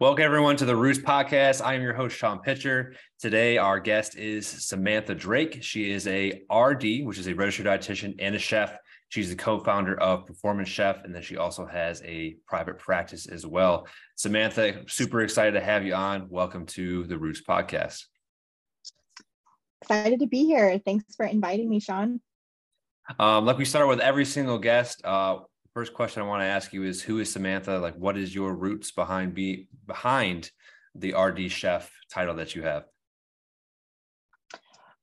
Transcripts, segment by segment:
Welcome everyone to the Roots podcast. I am your host, Sean Pitcher. Today, our guest is Samantha Drake. She is a RD, which is a registered dietitian and a chef. She's the co-founder of Performance Chef, and then she also has a private practice as well. Samantha, super excited to have you on. Welcome to the Roots podcast. Excited to be here. Thanks for inviting me, Sean. Like we start with every single guest, first question I want to ask you is, who is Samantha? Like, what is your roots behind the RD chef title that you have?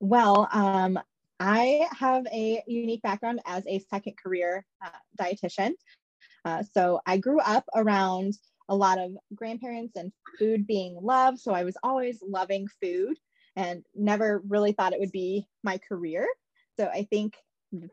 Well, I have a unique background as a second career dietitian. So I grew up around a lot of grandparents and food being loved. So I was always loving food and never really thought it would be my career. So I think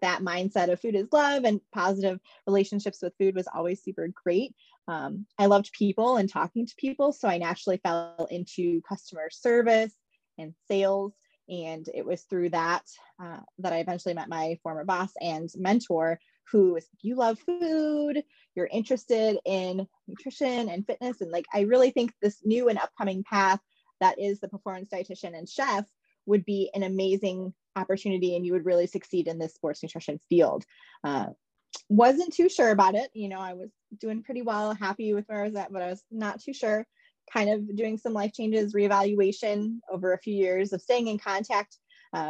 that mindset of food is love and positive relationships with food was always super great. I loved people and talking to people. So I naturally fell into customer service and sales. And it was through that that I eventually met my former boss and mentor, who was, you love food, you're interested in nutrition and fitness. And like, I really think this new and upcoming path that is the performance dietitian and chef would be an amazing opportunity, and you would really succeed in this sports nutrition field. Wasn't too sure about it. You know, I was doing pretty well, happy with where I was at, but I was not too sure. Kind of doing some life changes, reevaluation over a few years of staying in contact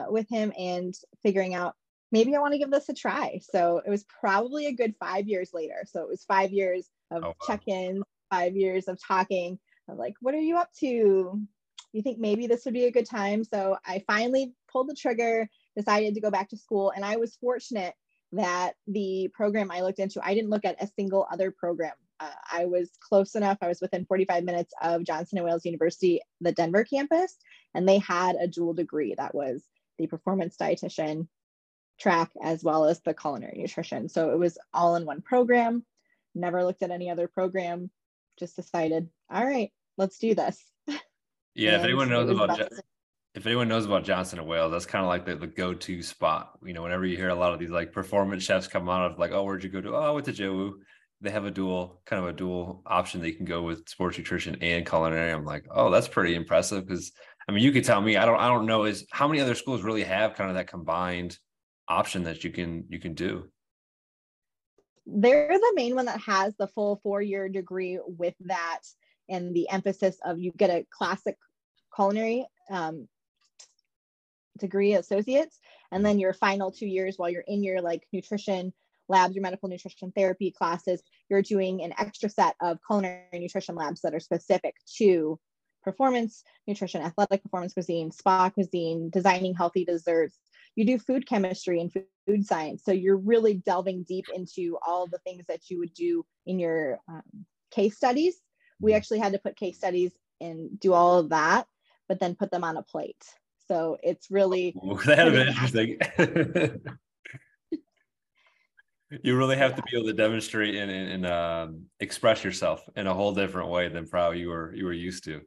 with him and figuring out, maybe I want to give this a try. So it was probably a good 5 years later. So it was 5 years of check-ins, 5 years of talking. I'm like, what are you up to? You think maybe this would be a good time? So I finally pulled the trigger, decided to go back to school. And I was fortunate that the program I looked into, I didn't look at a single other program. I was close enough. I was within 45 minutes of Johnson & Wales University, the Denver campus, and they had a dual degree that was the performance dietitian track as well as the culinary nutrition. So it was all in one program. Never looked at any other program, just decided, all right, let's do this. Yeah, if anyone knows about Johnson & Wales, that's kind of like the go-to spot. You know, whenever you hear a lot of these like performance chefs come out of like, oh, where'd you go to? Oh, I went to JWU. They have a dual option that you can go with sports nutrition and culinary. I'm like, oh, that's pretty impressive. Cause I mean, you could tell me, I don't know is how many other schools really have kind of that combined option that you can do. They're the main one that has the full 4-year degree with that. And the emphasis of you get a classic culinary degree associates. And then your final 2 years while you're in your like nutrition labs, your medical nutrition therapy classes, you're doing an extra set of culinary nutrition labs that are specific to performance nutrition, athletic performance cuisine, spa cuisine, designing healthy desserts. You do food chemistry and food science. So you're really delving deep into all the things that you would do in your case studies. We actually had to put case studies and do all of that, but then put them on a plate. So it's really... Well, that would be interesting. You really have to be able to demonstrate and express yourself in a whole different way than probably you were used to.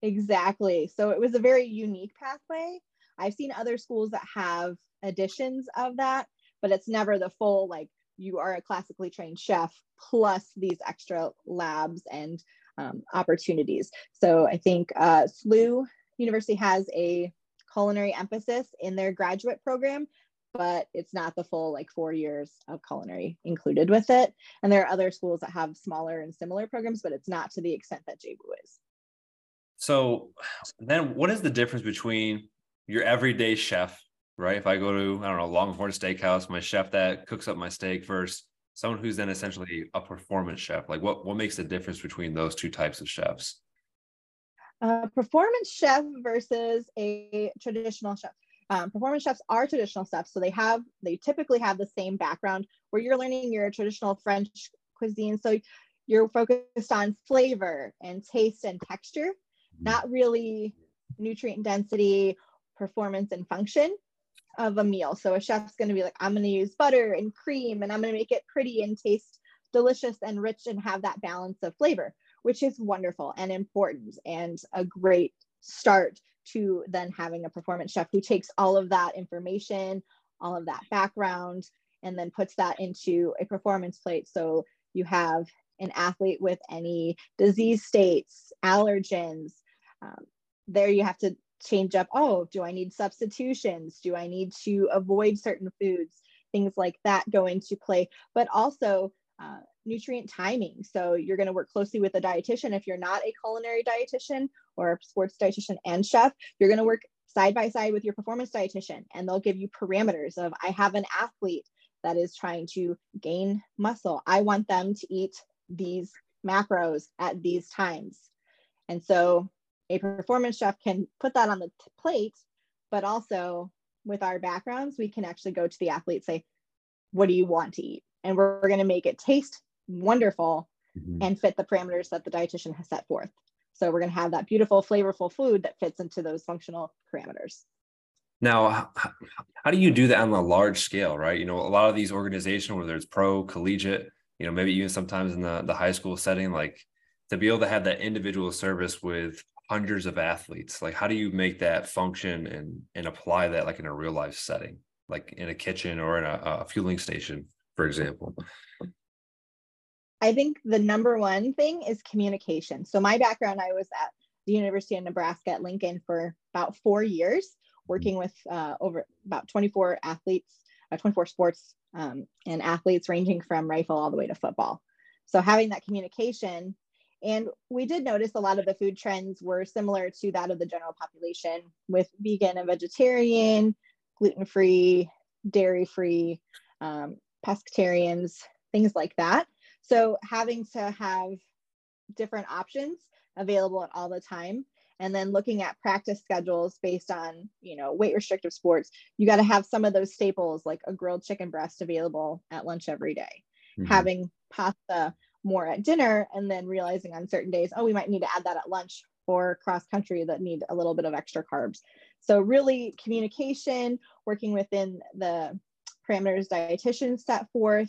Exactly. So it was a very unique pathway. I've seen other schools that have additions of that, but it's never the full, like, you are a classically trained chef plus these extra labs and opportunities. So I think SLU University has a culinary emphasis in their graduate program, but it's not the full like 4 years of culinary included with it. And there are other schools that have smaller and similar programs, but it's not to the extent that JWU is. So then what is the difference between your everyday chef, right? If I go to, I don't know, Longhorn Steakhouse, my chef that cooks up my steak versus someone who's then essentially a performance chef, like what makes the difference between those two types of chefs? A performance chef versus a traditional chef. Performance chefs are traditional chefs, so they typically have the same background where you're learning your traditional French cuisine. So you're focused on flavor and taste and texture, not really nutrient density, performance and function of a meal. So a chef's going to be like, I'm going to use butter and cream and I'm going to make it pretty and taste delicious and rich and have that balance of flavor, which is wonderful and important and a great start to then having a performance chef who takes all of that information, all of that background, and then puts that into a performance plate. So you have an athlete with any disease states, allergens. There you have to change up, do I need substitutions? Do I need to avoid certain foods? Things like that go into play, but also nutrient timing. So you're going to work closely with a dietitian. If you're not a culinary dietitian or a sports dietitian and chef, you're going to work side by side with your performance dietitian, and they'll give you parameters of, I have an athlete that is trying to gain muscle. I want them to eat these macros at these times. And so a performance chef can put that on the plate, but also with our backgrounds, we can actually go to the athlete and say, what do you want to eat? And we're going to make it taste wonderful and fit the parameters that the dietitian has set forth. So we're going to have that beautiful, flavorful food that fits into those functional parameters. Now, how do you do that on a large scale, right? You know, a lot of these organizations, whether it's pro, collegiate, you know, maybe even sometimes in the high school setting, like to be able to have that individual service with hundreds of athletes, like how do you make that function and apply that like in a real life setting, like in a kitchen or in a fueling station, for example? I think the number one thing is communication. So my background, I was at the University of Nebraska at Lincoln for about 4 years, working with over about 24 athletes, 24 sports and athletes ranging from rifle all the way to football. So having that communication, and we did notice a lot of the food trends were similar to that of the general population with vegan and vegetarian, gluten-free, dairy-free, pescatarians, things like that. So having to have different options available at all the time, and then looking at practice schedules based on, you know, weight restrictive sports, you got to have some of those staples like a grilled chicken breast available at lunch every day, having pasta more at dinner, and then realizing on certain days, we might need to add that at lunch, or cross country that need a little bit of extra carbs. So really communication, working within the parameters dietitians set forth,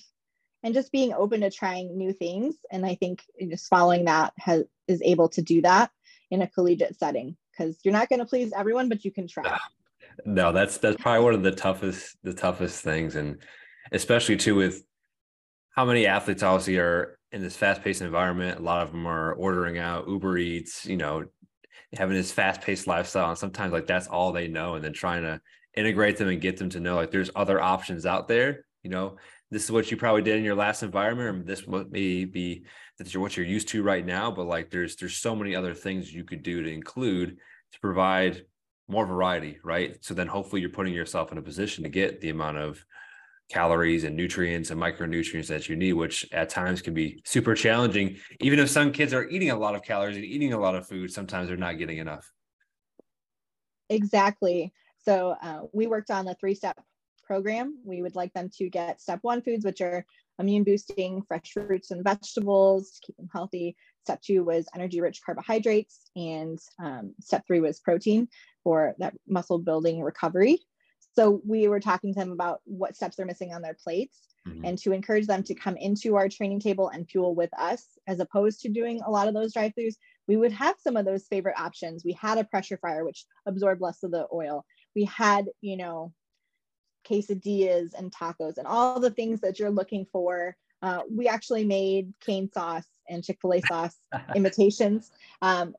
and just being open to trying new things. And I think just following that is able to do that in a collegiate setting, because you're not going to please everyone, but you can try. No, that's probably one of the toughest things. And especially too with how many athletes obviously are in this fast-paced environment. A lot of them are ordering out, Uber Eats, you know, having this fast-paced lifestyle. And sometimes like that's all they know. And then trying to integrate them and get them to know like there's other options out there. You know, this is what you probably did in your last environment, or this may be what you're used to right now, but like there's so many other things you could do to include to provide more variety, right? So then hopefully you're putting yourself in a position to get the amount of calories and nutrients and micronutrients that you need, which at times can be super challenging. Even if some kids are eating a lot of calories and eating a lot of food, sometimes they're not getting enough. Exactly. So we worked on the three-step program. We would like them to get step one foods, which are immune boosting, fresh fruits and vegetables to keep them healthy. Step two was energy-rich carbohydrates, and step three was protein for that muscle building recovery. So we were talking to them about what steps they're missing on their plates, and to encourage them to come into our training table and fuel with us, as opposed to doing a lot of those drive-throughs. We would have some of those favorite options. We had a pressure fryer, which absorbed less of the oil. We had, you know, quesadillas and tacos and all the things that you're looking for. We actually made cane sauce and Chick-fil-A sauce imitations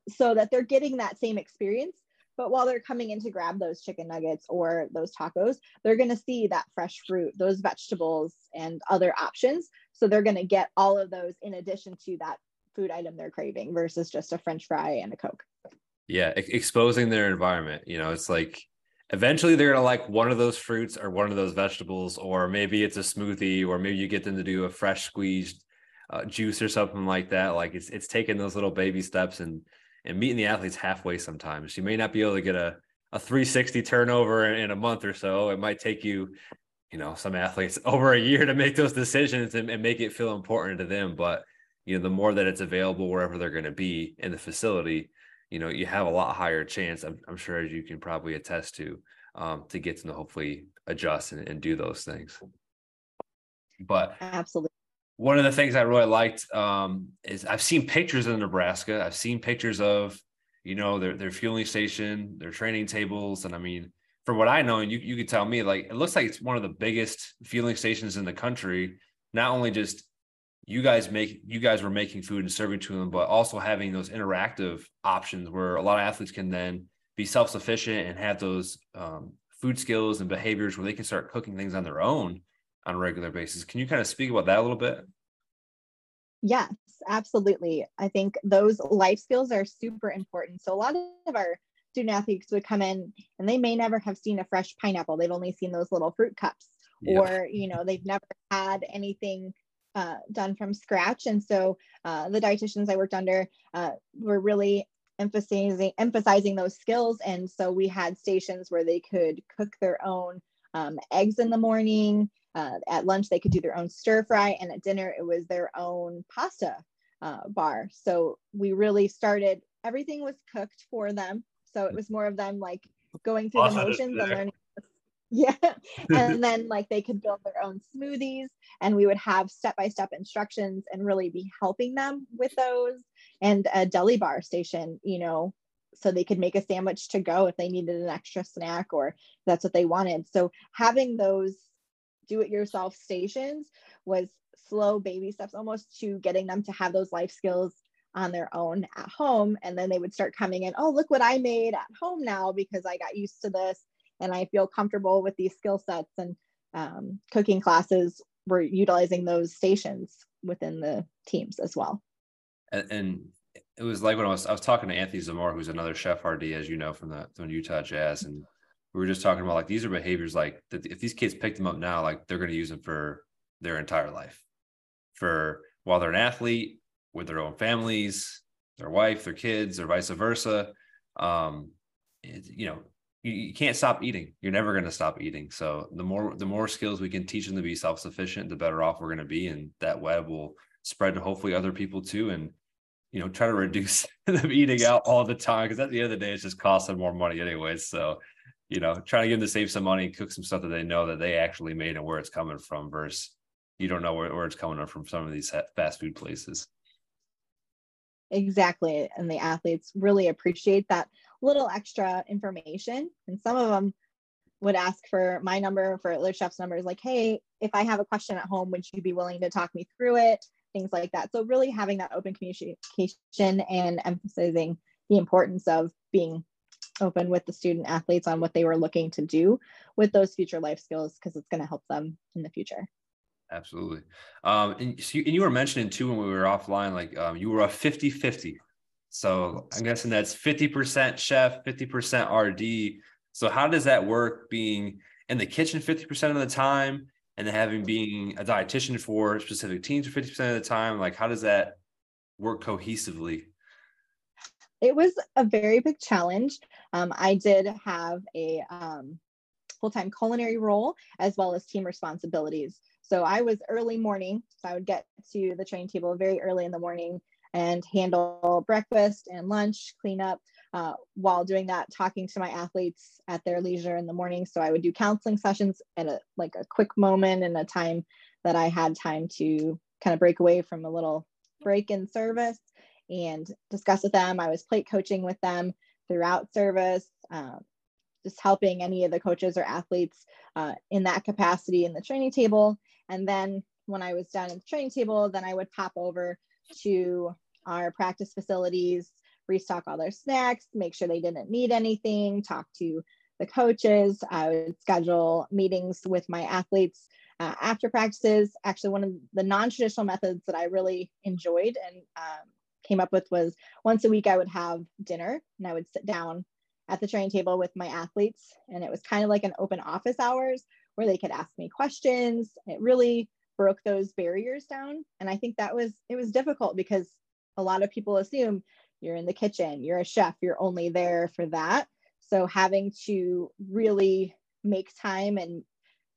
so that they're getting that same experience. But while they're coming in to grab those chicken nuggets or those tacos, they're going to see that fresh fruit, those vegetables, and other options. So they're going to get all of those in addition to that food item they're craving versus just a French fry and a Coke. Yeah. Exposing their environment. You know, it's like eventually they're going to like one of those fruits or one of those vegetables, or maybe it's a smoothie, or maybe you get them to do a fresh squeezed juice or something like that. Like it's taking those little baby steps and meeting the athletes halfway sometimes. You may not be able to get a 360 turnover in a month or so. It might take you, you know, some athletes over a year to make those decisions and make it feel important to them. But, you know, the more that it's available wherever they're going to be in the facility, you know, you have a lot higher chance, I'm sure, as you can probably attest to get them to hopefully adjust and do those things. But absolutely. One of the things I really liked is I've seen pictures of Nebraska. I've seen pictures of, you know, their fueling station, their training tables. And I mean, from what I know, and you could tell me, like, it looks like it's one of the biggest fueling stations in the country, not only just you guys were making food and serving to them, but also having those interactive options where a lot of athletes can then be self-sufficient and have those food skills and behaviors where they can start cooking things on their own on a regular basis. Can you kind of speak about that a little bit? Yes, absolutely. I think those life skills are super important. So a lot of our student athletes would come in and they may never have seen a fresh pineapple. They've only seen those little fruit cups, or, you know, they've never had anything done from scratch. And so the dietitians I worked under were really emphasizing those skills. And so we had stations where they could cook their own eggs in the morning. At lunch, they could do their own stir fry, and at dinner, it was their own pasta bar. So we really started, everything was cooked for them. So it was more of them like going through the motions and learning. Yeah. And then like they could build their own smoothies, and we would have step-by-step instructions and really be helping them with those, and a deli bar station, you know, so they could make a sandwich to go if they needed an extra snack or that's what they wanted. So having those do-it-yourself stations was slow baby steps almost to getting them to have those life skills on their own at home. And then they would start coming in, oh, look what I made at home now because I got used to this and I feel comfortable with these skill sets. And cooking classes were utilizing those stations within the teams as well. And it was like when I was talking to Anthony Zamora, who's another chef RD, as you know, from the Utah Jazz, and we were just talking about like these are behaviors like that if these kids pick them up now, like they're going to use them for their entire life, for while they're an athlete, with their own families, their wife, their kids, or vice versa. You can't stop eating. You're never going to stop eating. So the more skills we can teach them to be self-sufficient, the better off we're going to be, and that web will spread to hopefully other people too. And you know, try to reduce them eating out all the time, because at the end of the day, it's just costing more money anyways. So you know, trying to get them to save some money and cook some stuff that they know that they actually made and where it's coming from, versus you don't know where it's coming from some of these fast food places. Exactly. And the athletes really appreciate that little extra information. And some of them would ask for my number, for their chef's numbers, like, hey, if I have a question at home, would you be willing to talk me through it? Things like that. So really having that open communication and emphasizing the importance of being open with the student athletes on what they were looking to do with those future life skills, because it's going to help them in the future. Absolutely. And you were mentioning too, when we were offline, like you were a 50-50. So I'm guessing that's 50% chef, 50% RD. So how does that work, being in the kitchen 50% of the time and then having being a dietitian for specific teams for 50% of the time? Like, how does that work cohesively? It was a very big challenge. I did have a full-time culinary role as well as team responsibilities. So I was early morning. So I would get to the training table very early in the morning and handle breakfast and lunch, clean up while doing that, talking to my athletes at their leisure in the morning. So I would do counseling sessions at a quick moment and a time that I had time to kind of break away from a little break in service and discuss with them. I was plate coaching with them throughout service, just helping any of the coaches or athletes in that capacity in the training table. And then when I was done at the training table, then I would pop over to our practice facilities, restock all their snacks, make sure they didn't need anything, talk to the coaches. I would schedule meetings with my athletes after practices. Actually, one of the non-traditional methods that I really enjoyed and came up with was once a week I would have dinner and I would sit down at the training table with my athletes, and it was kind of like an open office hours where they could ask me questions. It really broke those barriers down, and I think it was difficult because a lot of people assume you're in the kitchen, you're a chef, you're only there for that. So having to really make time and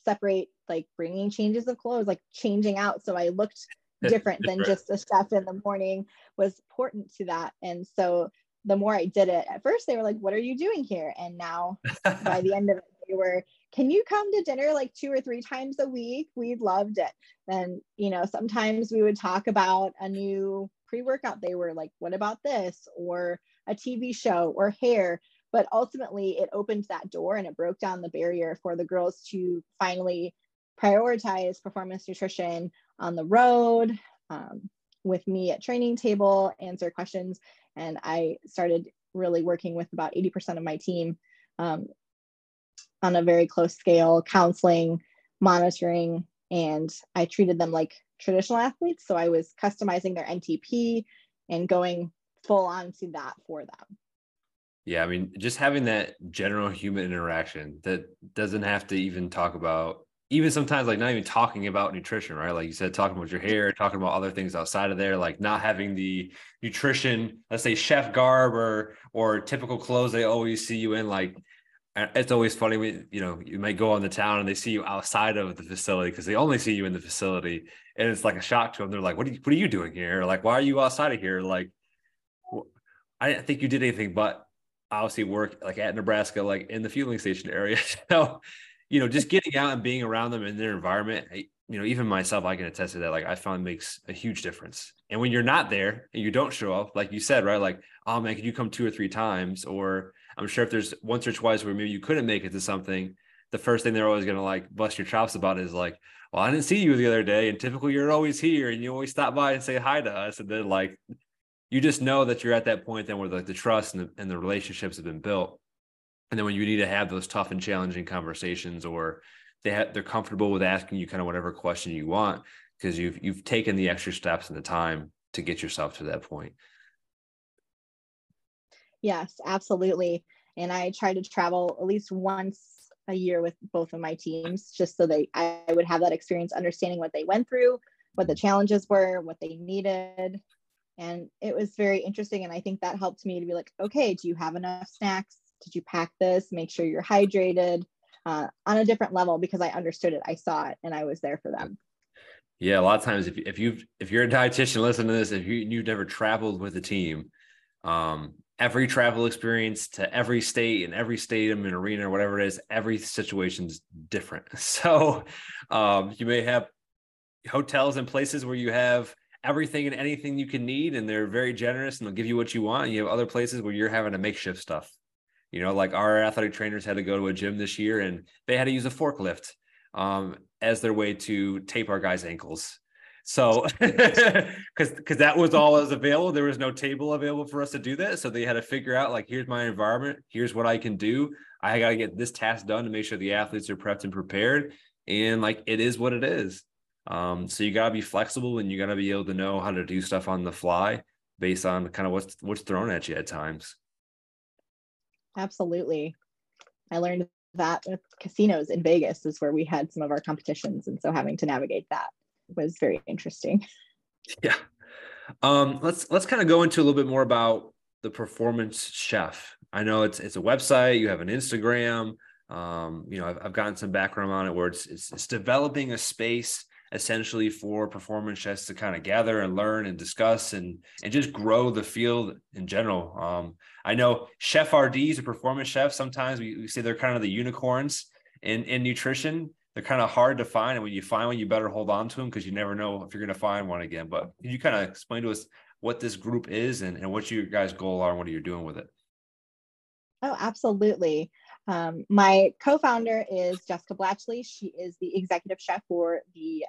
separate, like bringing changes of clothes, like changing out so I looked different than just a chef in the morning was important to that. And so the more I did it, at first they were like, what are you doing here? And now by the end of it, they were, can you come to dinner like 2 or 3 times a week? We loved it. And, you know, sometimes we would talk about a new pre-workout. They were like, what about this? Or a TV show or hair. But ultimately it opened that door and it broke down the barrier for the girls to finally prioritize performance nutrition on the road, with me at training table, answer questions. And I started really working with about 80% of my team on a very close scale, counseling, monitoring, and I treated them like traditional athletes. So I was customizing their NTP and going full on to that for them. Yeah, I mean, just having that general human interaction that doesn't have to even talk about, even sometimes like not even talking about nutrition, right? Like you said, talking about your hair, talking about other things outside of there, like not having the nutrition, let's say chef garb or typical clothes they always see you in. Like, it's always funny, you might go on the town and they see you outside of the facility because they only see you in the facility. And it's like a shock to them. They're like, what are you doing here? Like, why are you outside of here? Like, I didn't think you did anything but obviously work like at Nebraska, like in the fueling station area. So, just getting out and being around them in their environment, even myself, I can attest to that. Like I found makes a huge difference. And when you're not there and you don't show up, like you said, right? Like, oh man, could you come 2 or 3 times? Or I'm sure if there's once or twice where maybe you couldn't make it to something, the first thing they're always going to like bust your chops about is like, well, I didn't see you the other day. And typically you're always here and you always stop by and say hi to us. And then like, you just know that you're at that point then where like the trust and the relationships have been built. And then when you need to have those tough and challenging conversations, or they're comfortable with asking you kind of whatever question you want, because you've taken the extra steps and the time to get yourself to that point. Yes, absolutely. And I try to travel at least once a year with both of my teams, just so I would have that experience understanding what they went through, what the challenges were, what they needed. And it was very interesting. And I think that helped me to be like, okay, do you have enough snacks? Did you pack this? Make sure you're hydrated on a different level, because I understood it. I saw it and I was there for them. Yeah. A lot of times if you're a dietitian, listen to this, if you've never traveled with a team, every travel experience to every state and every stadium and arena or whatever it is, every situation's different. So you may have hotels and places where you have everything and anything you can need, and they're very generous and they'll give you what you want. And you have other places where you're having to makeshift stuff. Like our athletic trainers had to go to a gym this year and they had to use a forklift as their way to tape our guys' ankles. So because that was all that was available. There was no table available for us to do that. So they had to figure out like, here's my environment. Here's what I can do. I got to get this task done to make sure the athletes are prepped and prepared. And like, it is what it is. So you got to be flexible and you got to be able to know how to do stuff on the fly based on kind of what's thrown at you at times. Absolutely. I learned that with casinos in Vegas is where we had some of our competitions. And so having to navigate that was very interesting. Yeah. Let's kind of go into a little bit more about the Performance Chef. I know it's a website, you have an Instagram. I've gotten some background on it where it's developing a space essentially for performance chefs to kind of gather and learn and discuss and just grow the field in general. I know chef RDs or performance chefs, sometimes we say they're kind of the unicorns in nutrition. They're kind of hard to find. And when you find one, you better hold on to them because you never know if you're going to find one again. But can you kind of explain to us what this group is and what your guys' goal are and what are you doing with it? Oh, absolutely. My co-founder is Jessica Blatchley. She is the executive chef for the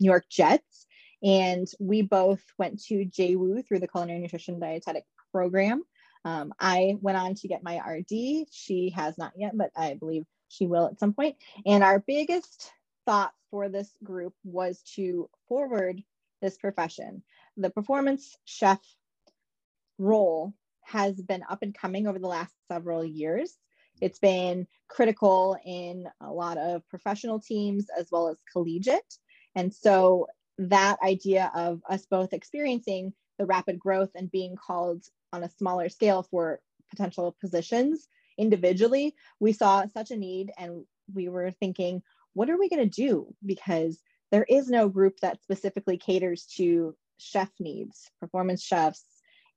New York Jets. And we both went to JWU through the Culinary Nutrition Dietetic Program. I went on to get my RD. She has not yet, but I believe she will at some point. And our biggest thought for this group was to forward this profession. The performance chef role has been up and coming over the last several years. It's been critical in a lot of professional teams as well as collegiate. And so that idea of us both experiencing the rapid growth and being called on a smaller scale for potential positions individually, we saw such a need and we were thinking, what are we going to do? Because there is no group that specifically caters to chef needs, performance chefs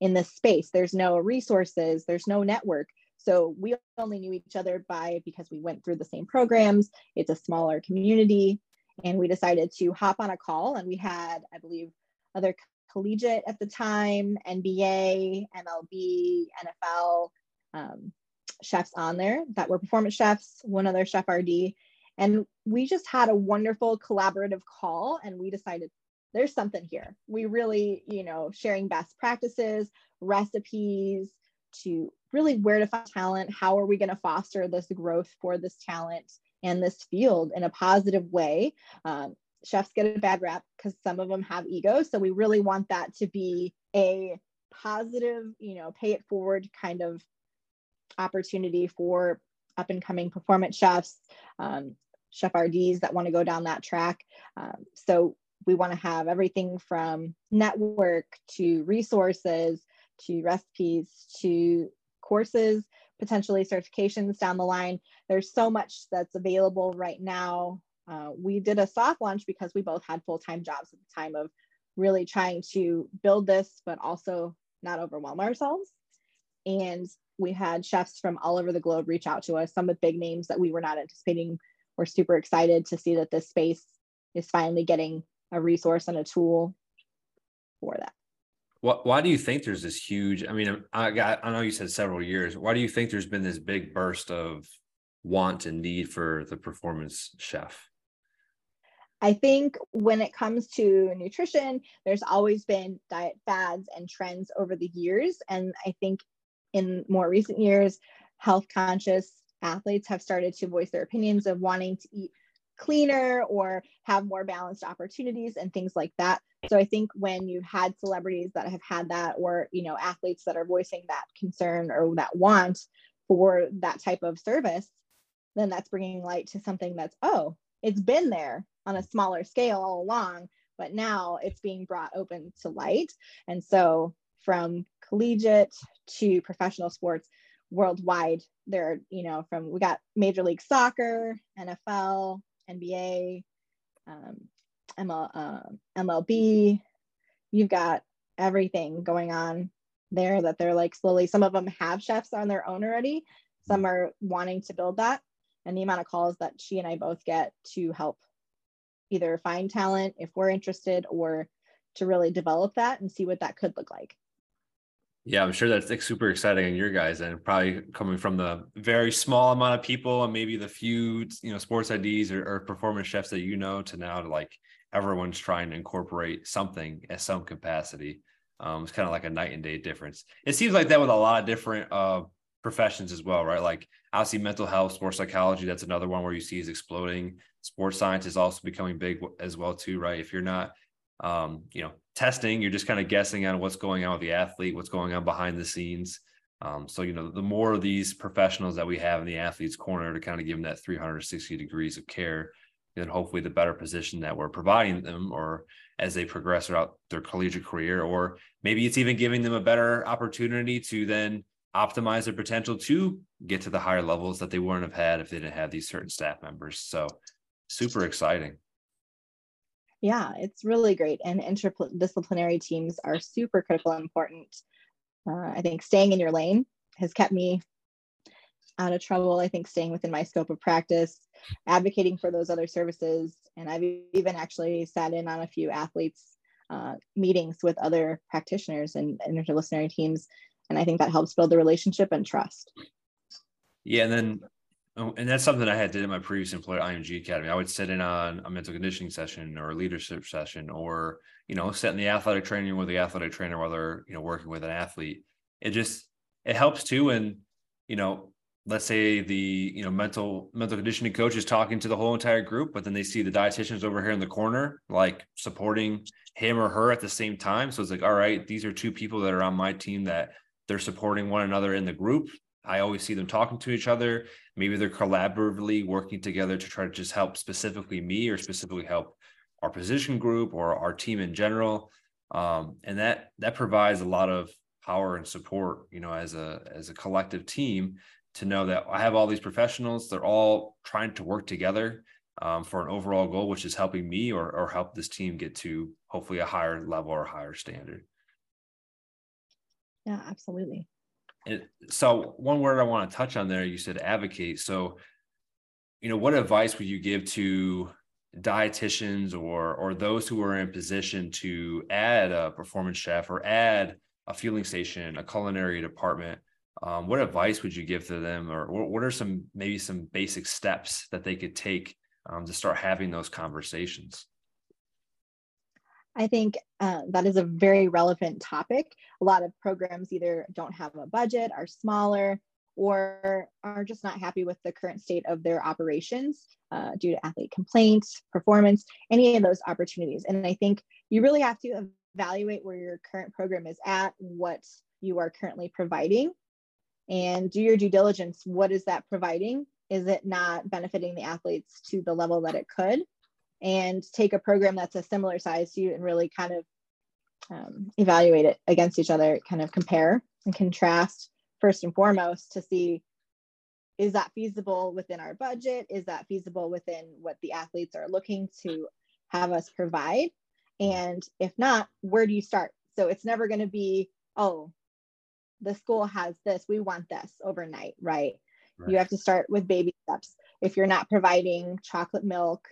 in this space. There's no resources, there's no network. So we only knew each other because we went through the same programs. It's a smaller community. And we decided to hop on a call. And we had, I believe, other collegiate at the time, NBA, MLB, NFL chefs on there that were performance chefs, one other chef RD. And we just had a wonderful collaborative call. And we decided there's something here. We really, you know, sharing best practices, recipes, to really where to find talent, how are we going to foster this growth for this talent and this field in a positive way. Chefs get a bad rap because some of them have ego. So we really want that to be a positive, you know, pay it forward kind of opportunity for up and coming performance chefs, chef RDs that want to go down that track. So we want to have everything from network to resources, to recipes, to courses, potentially certifications down the line. There's so much that's available right now. We did a soft launch because we both had full-time jobs at the time of really trying to build this, but also not overwhelm ourselves. And we had chefs from all over the globe reach out to us, some with big names that we were not anticipating. We're super excited to see that this space is finally getting a resource and a tool for that. Why do you think there's this huge, I mean, I know you said several years. Why do you think there's been this big burst of want and need for the performance chef? I think when it comes to nutrition, there's always been diet fads and trends over the years. And I think in more recent years, health conscious athletes have started to voice their opinions of wanting to eat cleaner or have more balanced opportunities and things like that. So I think when you've had celebrities that have had that, or, you know, athletes that are voicing that concern or that want for that type of service, then that's bringing light to something that's, oh, it's been there on a smaller scale all along, but now it's being brought open to light. And so from collegiate to professional sports worldwide, there are, you know, from, we got Major League Soccer, NFL, NBA, MLB, you've got everything going on there that they're like slowly, some of them have chefs on their own already. Some are wanting to build that. And the amount of calls that she and I both get to help either find talent if we're interested or to really develop that and see what that could look like. Yeah, I'm sure that's like super exciting in your guys, and probably coming from the very small amount of people and maybe the few, you know, sports IDs or performance chefs that you know, to now to like everyone's trying to incorporate something at some capacity. It's kind of like a night and day difference. It seems like that with a lot of different professions as well, right? Like obviously mental health, sports psychology, that's another one where you see is exploding. Sports science is also becoming big as well too, right? If you're not testing, you're just kind of guessing on what's going on with the athlete, what's going on behind the scenes. So, you know, the more of these professionals that we have in the athlete's corner to kind of give them that 360 degrees of care, then hopefully the better position that we're providing them, or as they progress throughout their collegiate career, or maybe it's even giving them a better opportunity to then optimize their potential to get to the higher levels that they wouldn't have had if they didn't have these certain staff members. So super exciting. Yeah, it's really great. And interdisciplinary teams are super critical and important. I think staying in your lane has kept me out of trouble. I think staying within my scope of practice, advocating for those other services. And I've even actually sat in on a few athletes meetings with other practitioners and interdisciplinary teams. And I think that helps build the relationship and trust. Yeah, and then and that's something I had did in my previous employer, IMG Academy. I would sit in on a mental conditioning session or a leadership session, or, you know, sit in the athletic training with the athletic trainer while they're, you know, working with an athlete. It helps too. And, you know, let's say the, you know, mental conditioning coach is talking to the whole entire group, but then they see the dietitians over here in the corner, like supporting him or her at the same time. So it's like, all right, these are two people that are on my team that they're supporting one another in the group. I always see them talking to each other. Maybe they're collaboratively working together to try to just help specifically me, or specifically help our position group or our team in general. And that provides a lot of power and support, you know, as a collective team, to know that I have all these professionals, they're all trying to work together for an overall goal, which is helping me or help this team get to hopefully a higher level or higher standard. Yeah, absolutely. And so one word I want to touch on there, you said advocate. So, you know, what advice would you give to dietitians or those who are in position to add a performance chef or add a fueling station, a culinary department? What advice would you give to them, or what are some basic steps that they could take to start having those conversations? I think that is a very relevant topic. A lot of programs either don't have a budget, are smaller, or are just not happy with the current state of their operations due to athlete complaints, performance, any of those opportunities. And I think you really have to evaluate where your current program is at, what you are currently providing, and do your due diligence. What is that providing? Is it not benefiting the athletes to the level that it could? And take a program that's a similar size to you and really kind of evaluate it against each other, kind of compare and contrast first and foremost to see, is that feasible within our budget? Is that feasible within what the athletes are looking to have us provide? And if not, where do you start? So it's never going to be, oh, the school has this, we want this overnight, right? You have to start with baby steps. If you're not providing chocolate milk,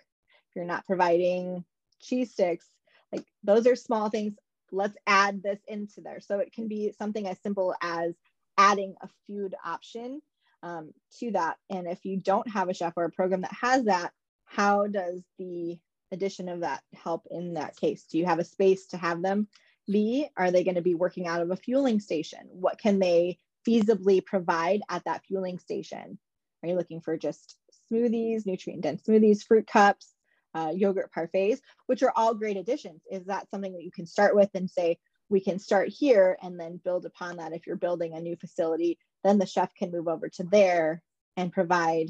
if you're not providing cheese sticks, like those are small things. Let's add this into there. So it can be something as simple as adding a food option to that. And if you don't have a chef or a program that has that, how does the addition of that help in that case? Do you have a space to have them be? Are they going to be working out of a fueling station? What can they feasibly provide at that fueling station? Are you looking for just smoothies, nutrient-dense smoothies, fruit cups, yogurt parfaits, which are all great additions? Is that something that you can start with and say, we can start here and then build upon that? If you're building a new facility, then the chef can move over to there and provide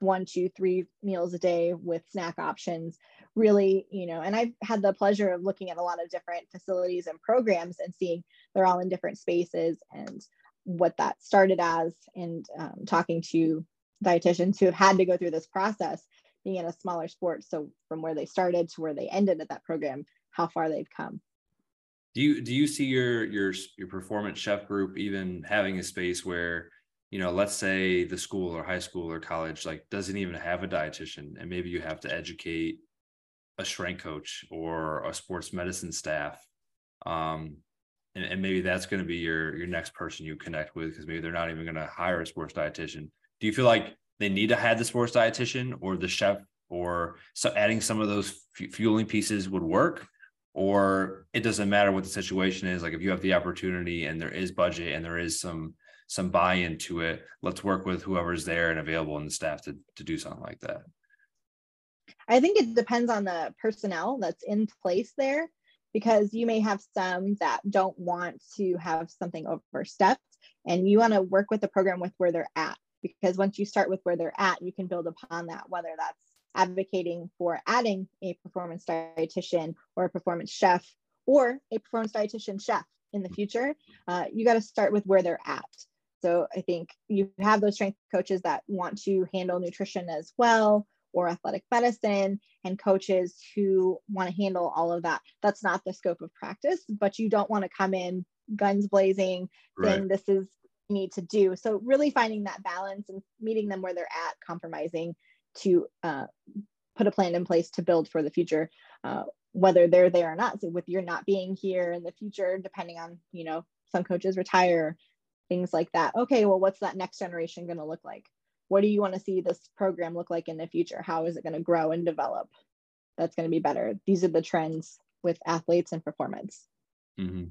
1, 2, 3 meals a day with snack options. Really, you know, and I've had the pleasure of looking at a lot of different facilities and programs and seeing they're all in different spaces and what that started as, and talking to dietitians who have had to go through this process being in a smaller sport. So from where they started to where they ended at that program, how far they've come. Do you see your performance chef group even having a space where, you know, let's say the school or high school or college, like, doesn't even have a dietitian, and maybe you have to educate a strength coach or a sports medicine staff, and maybe that's going to be your next person you connect with, because maybe they're not even going to hire a sports dietitian. Do you feel like they need to have the sports dietitian or the chef, or so adding some of those fueling pieces would work? Or it doesn't matter what the situation is. Like, if you have the opportunity and there is budget and there is some buy-in to it, let's work with whoever's there and available in the staff to do something like that. I think it depends on the personnel that's in place there, because you may have some that don't want to have something overstepped, and you want to work with the program with where they're at, because once you start with where they're at, you can build upon that, whether that's advocating for adding a performance dietitian or a performance chef or a performance dietitian chef in the future. You got to start with where they're at. So I think you have those strength coaches that want to handle nutrition as well, or athletic medicine, and coaches who want to handle all of that. That's not the scope of practice, but you don't want to come in guns blazing, saying this is what you need to do. So really finding that balance and meeting them where they're at, compromising to put a plan in place to build for the future, whether they're there or not. So with your not being here in the future, depending on, you know, some coaches retire, things like that. Okay, well, what's that next generation going to look like? What do you want to see this program look like in the future? How is it going to grow and develop? That's going to be better. These are the trends with athletes and performance. Mm-hmm.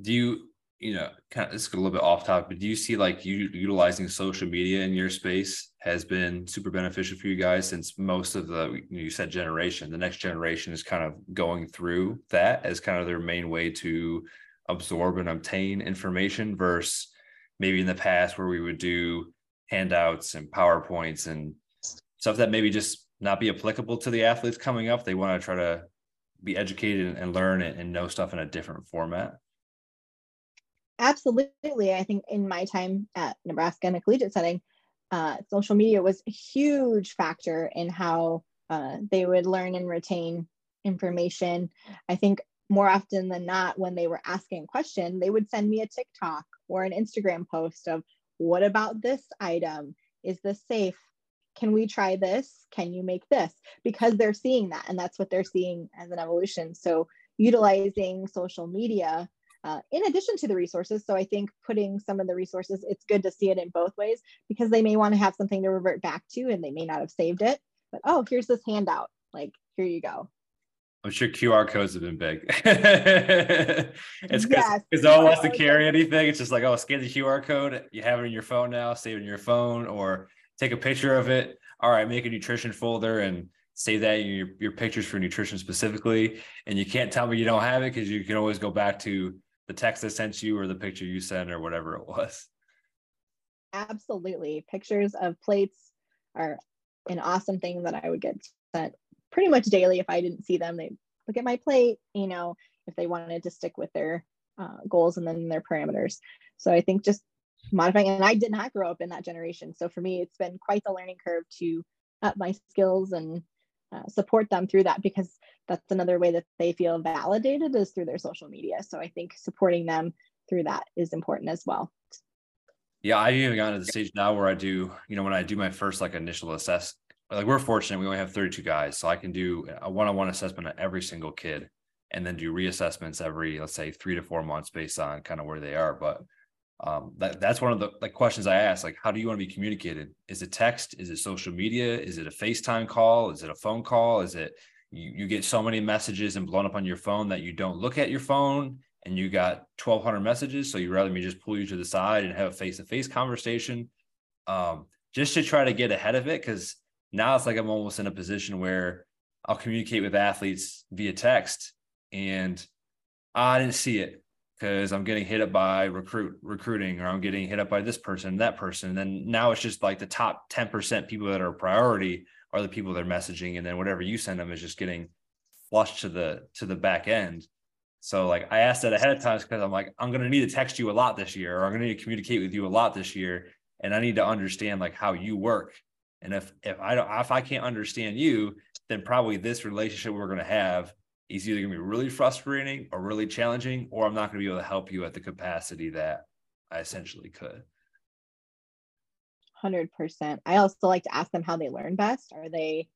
Do you, you know, kind of, this is a little bit off topic, but do you see like you utilizing social media in your space has been super beneficial for you guys, since most of the, you said generation, the next generation is kind of going through that as kind of their main way to absorb and obtain information, versus maybe in the past where we would do handouts and PowerPoints and stuff that maybe just not be applicable to the athletes coming up? They want to try to be educated and learn and know stuff in a different format. Absolutely. I think in my time at Nebraska in a collegiate setting, social media was a huge factor in how they would learn and retain information. I think more often than not, when they were asking a question, they would send me a TikTok or an Instagram post of, what about this item? Is this safe? Can we try this? Can you make this? Because they're seeing that, and that's what they're seeing as an evolution. So utilizing social media in addition to the resources. So I think putting some of the resources, it's good to see it in both ways, because they may want to have something to revert back to and they may not have saved it, but, oh, here's this handout. Like, here you go. I'm sure QR codes have been big. It's because no one wants to carry anything. It's just like, oh, scan the QR code. You have it in your phone now, save it in your phone, or take a picture of it. All right, make a nutrition folder and save that in your pictures for nutrition specifically. And you can't tell me you don't have it because you can always go back to the text I sent you or the picture you sent or whatever it was. Absolutely. Pictures of plates are an awesome thing that I would get sent pretty much daily. If I didn't see them, they look at my plate, you know, if they wanted to stick with their goals and then their parameters. So I think just modifying, and I did not grow up in that generation. So for me, it's been quite the learning curve to up my skills and support them through that, because that's another way that they feel validated is through their social media. So I think supporting them through that is important as well. Yeah, I've even gotten to the stage now where I do, you know, when I do my first like initial assessment, like we're fortunate, we only have 32 guys. So I can do a one-on-one assessment on every single kid and then do reassessments every, let's say 3 to 4 months based on kind of where they are. But that's one of the like questions I ask, like, how do you want to be communicated? Is it text? Is it social media? Is it a FaceTime call? Is it a phone call? Is it, you get so many messages and blown up on your phone that you don't look at your phone and you got 1,200 messages. So you'd rather me just pull you to the side and have a face-to-face conversation just to try to get ahead of it. Cause now it's like I'm almost in a position where I'll communicate with athletes via text and I didn't see it because I'm getting hit up by recruiting or I'm getting hit up by this person and that person. And then now it's just like the top 10% people that are a priority are the people they're messaging. And then whatever you send them is just getting flushed to the back end. So like I asked that ahead of time because I'm like, I'm going to need to text you a lot this year, or I'm going to need to communicate with you a lot this year. And I need to understand like how you work. And if I can't understand you, then probably this relationship we're going to have is either going to be really frustrating or really challenging, or I'm not going to be able to help you at the capacity that I essentially could. 100%. I also like to ask them how they learn best. Are they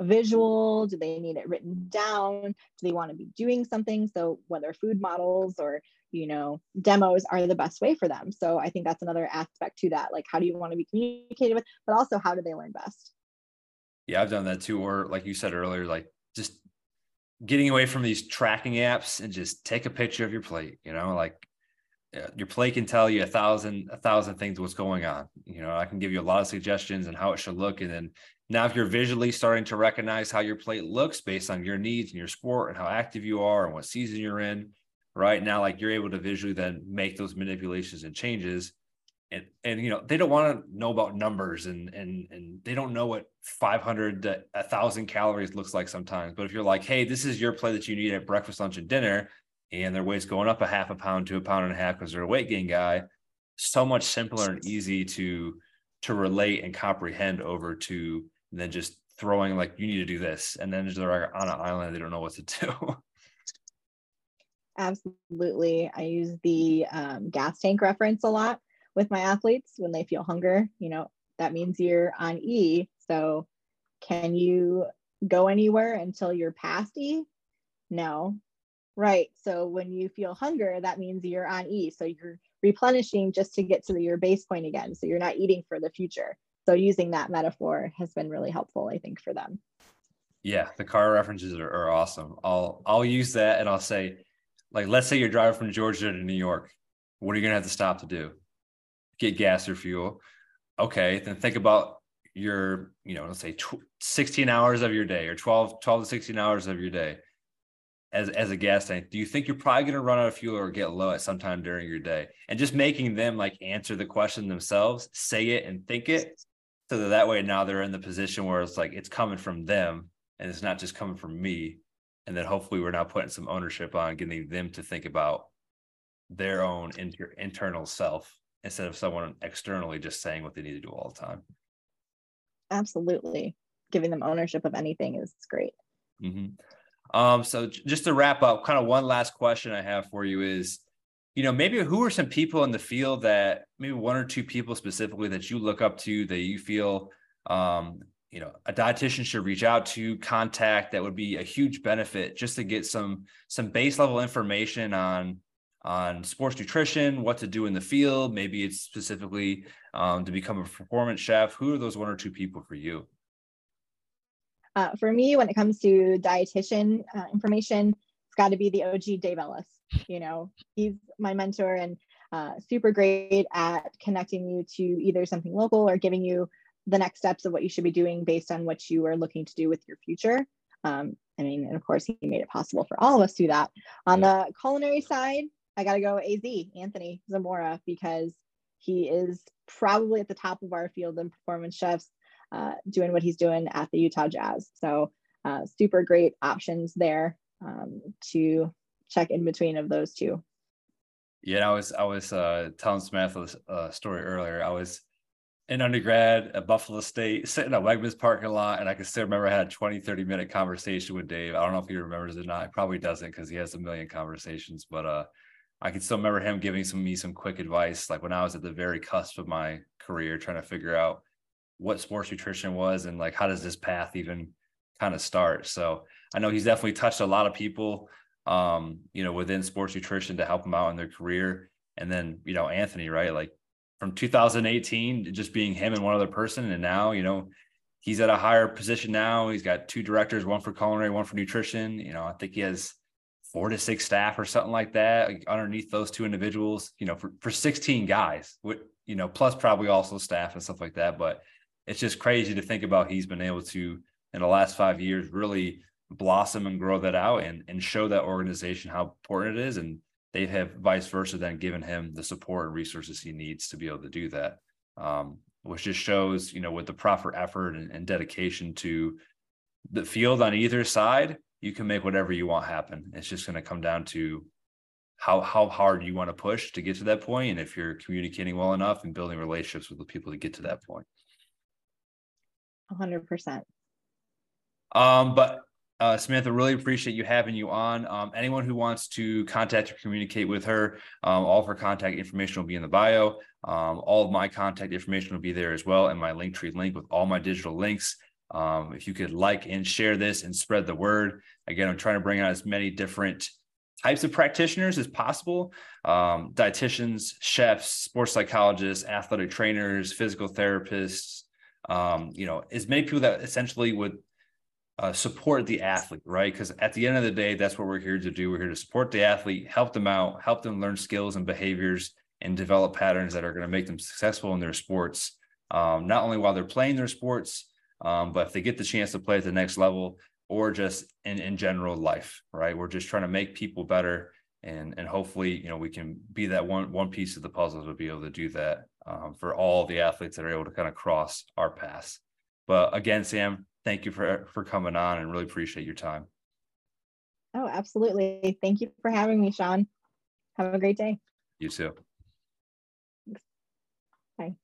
visual? Do they need it written down? Do they want to be doing something? So whether food models or, you know, demos are the best way for them. So I think that's another aspect to that. Like, how do you want to be communicated with, but also how do they learn best? Yeah, I've done that too. Or like you said earlier, like just getting away from these tracking apps and just take a picture of your plate, you know, like your plate can tell you a thousand things what's going on. You know, I can give you a lot of suggestions on how it should look. And then now if you're visually starting to recognize how your plate looks based on your needs and your sport and how active you are and what season you're in, right now, like you're able to visually then make those manipulations and changes. And you know, they don't want to know about numbers and they don't know what 500 to 1,000 calories looks like sometimes. But if you're like, hey, this is your plate that you need at breakfast, lunch, and dinner, and their weight's going up a half a pound to a pound and a half because they're a weight gain guy, so much simpler and easy to relate and comprehend over to than just throwing like, you need to do this. And then they're on an island, they don't know what to do. Absolutely. I use the gas tank reference a lot with my athletes when they feel hunger. You know, that means you're on E. So can you go anywhere until you're past E? No. Right. So when you feel hunger, that means you're on E. So you're replenishing just to get to your base point again. So you're not eating for the future. So using that metaphor has been really helpful, I think, for them. Yeah, the car references are awesome. I'll use that and I'll say, like, let's say you're driving from Georgia to New York. What are you going to have to stop to do? Get gas or fuel. Okay. Then think about your, you know, let's say 16 hours of your day or 12 to 16 hours of your day as a gas tank. Do you think you're probably going to run out of fuel or get low at some time during your day? And just making them like answer the question themselves, say it and think it. So that way now they're in the position where it's like, it's coming from them and it's not just coming from me. And then hopefully we're now putting some ownership on getting them to think about their own internal self instead of someone externally just saying what they need to do all the time. Absolutely. Giving them ownership of anything is great. Mm-hmm. So just to wrap up, kind of one last question I have for you is, you know, maybe who are some people in the field that maybe one or two people specifically that you look up to that you feel, you know, a dietitian should reach out to, contact, that would be a huge benefit just to get some base level information on sports nutrition, what to do in the field. Maybe it's specifically to become a performance chef. Who are those one or two people for you? For me, when it comes to dietitian information, it's got to be the OG Dave Ellis. You know, he's my mentor and super great at connecting you to either something local or giving you the next steps of what you should be doing based on what you are looking to do with your future. I mean, and of course, he made it possible for all of us to do that. On the culinary side, I got to go AZ, Anthony Zamora, because he is probably at the top of our field in Performance Chefs, doing what he's doing at the Utah Jazz. So super great options there to check in between of those two. Yeah, I was telling Samantha a story earlier. I was in undergrad at Buffalo State, sitting at Wegmans parking lot, and I can still remember I had a 20-30 minute conversation with Dave. I don't know if he remembers it or not. He probably doesn't because he has a million conversations, but I can still remember him giving me some quick advice, like when I was at the very cusp of my career, trying to figure out what sports nutrition was and like, how does this path even kind of start? So I know he's definitely touched a lot of people, you know, within sports nutrition to help them out in their career. And then, you know, Anthony, right? Like from 2018, just being him and one other person. And now, you know, he's at a higher position now. He's got 2 directors, one for culinary, one for nutrition. You know, I think he has 4 to 6 staff or something like that, like underneath those 2 individuals, you know, for 16 guys, with, you know, plus probably also staff and stuff like that. But it's just crazy to think about he's been able to, in the last 5 years, really blossom and grow that out and show that organization how important it is. And they have vice versa then given him the support and resources he needs to be able to do that, which just shows, you know, with the proper effort and dedication to the field on either side, you can make whatever you want happen. It's just going to come down to how hard you want to push to get to that point, and if you're communicating well enough and building relationships with the people to get to that point. 100%. But Samantha, really appreciate you having you on. Anyone who wants to contact or communicate with her, all of her contact information will be in the bio. All of my contact information will be there as well, and my Linktree link with all my digital links. If you could like and share this and spread the word. Again, I'm trying to bring out as many different types of practitioners as possible. Dietitians, chefs, sports psychologists, athletic trainers, physical therapists, you know, as many people that essentially would support the athlete, right? Because at the end of the day, that's what we're here to do. We're here to support the athlete, help them out, help them learn skills and behaviors and develop patterns that are going to make them successful in their sports, not only while they're playing their sports, but if they get the chance to play at the next level or just in general life, right? We're just trying to make people better. And hopefully, you know, we can be that one piece of the puzzle to be able to do that for all the athletes that are able to kind of cross our paths. But again, Sam, thank you for coming on and really appreciate your time. Oh, absolutely. Thank you for having me, Sean. Have a great day. You too. Bye.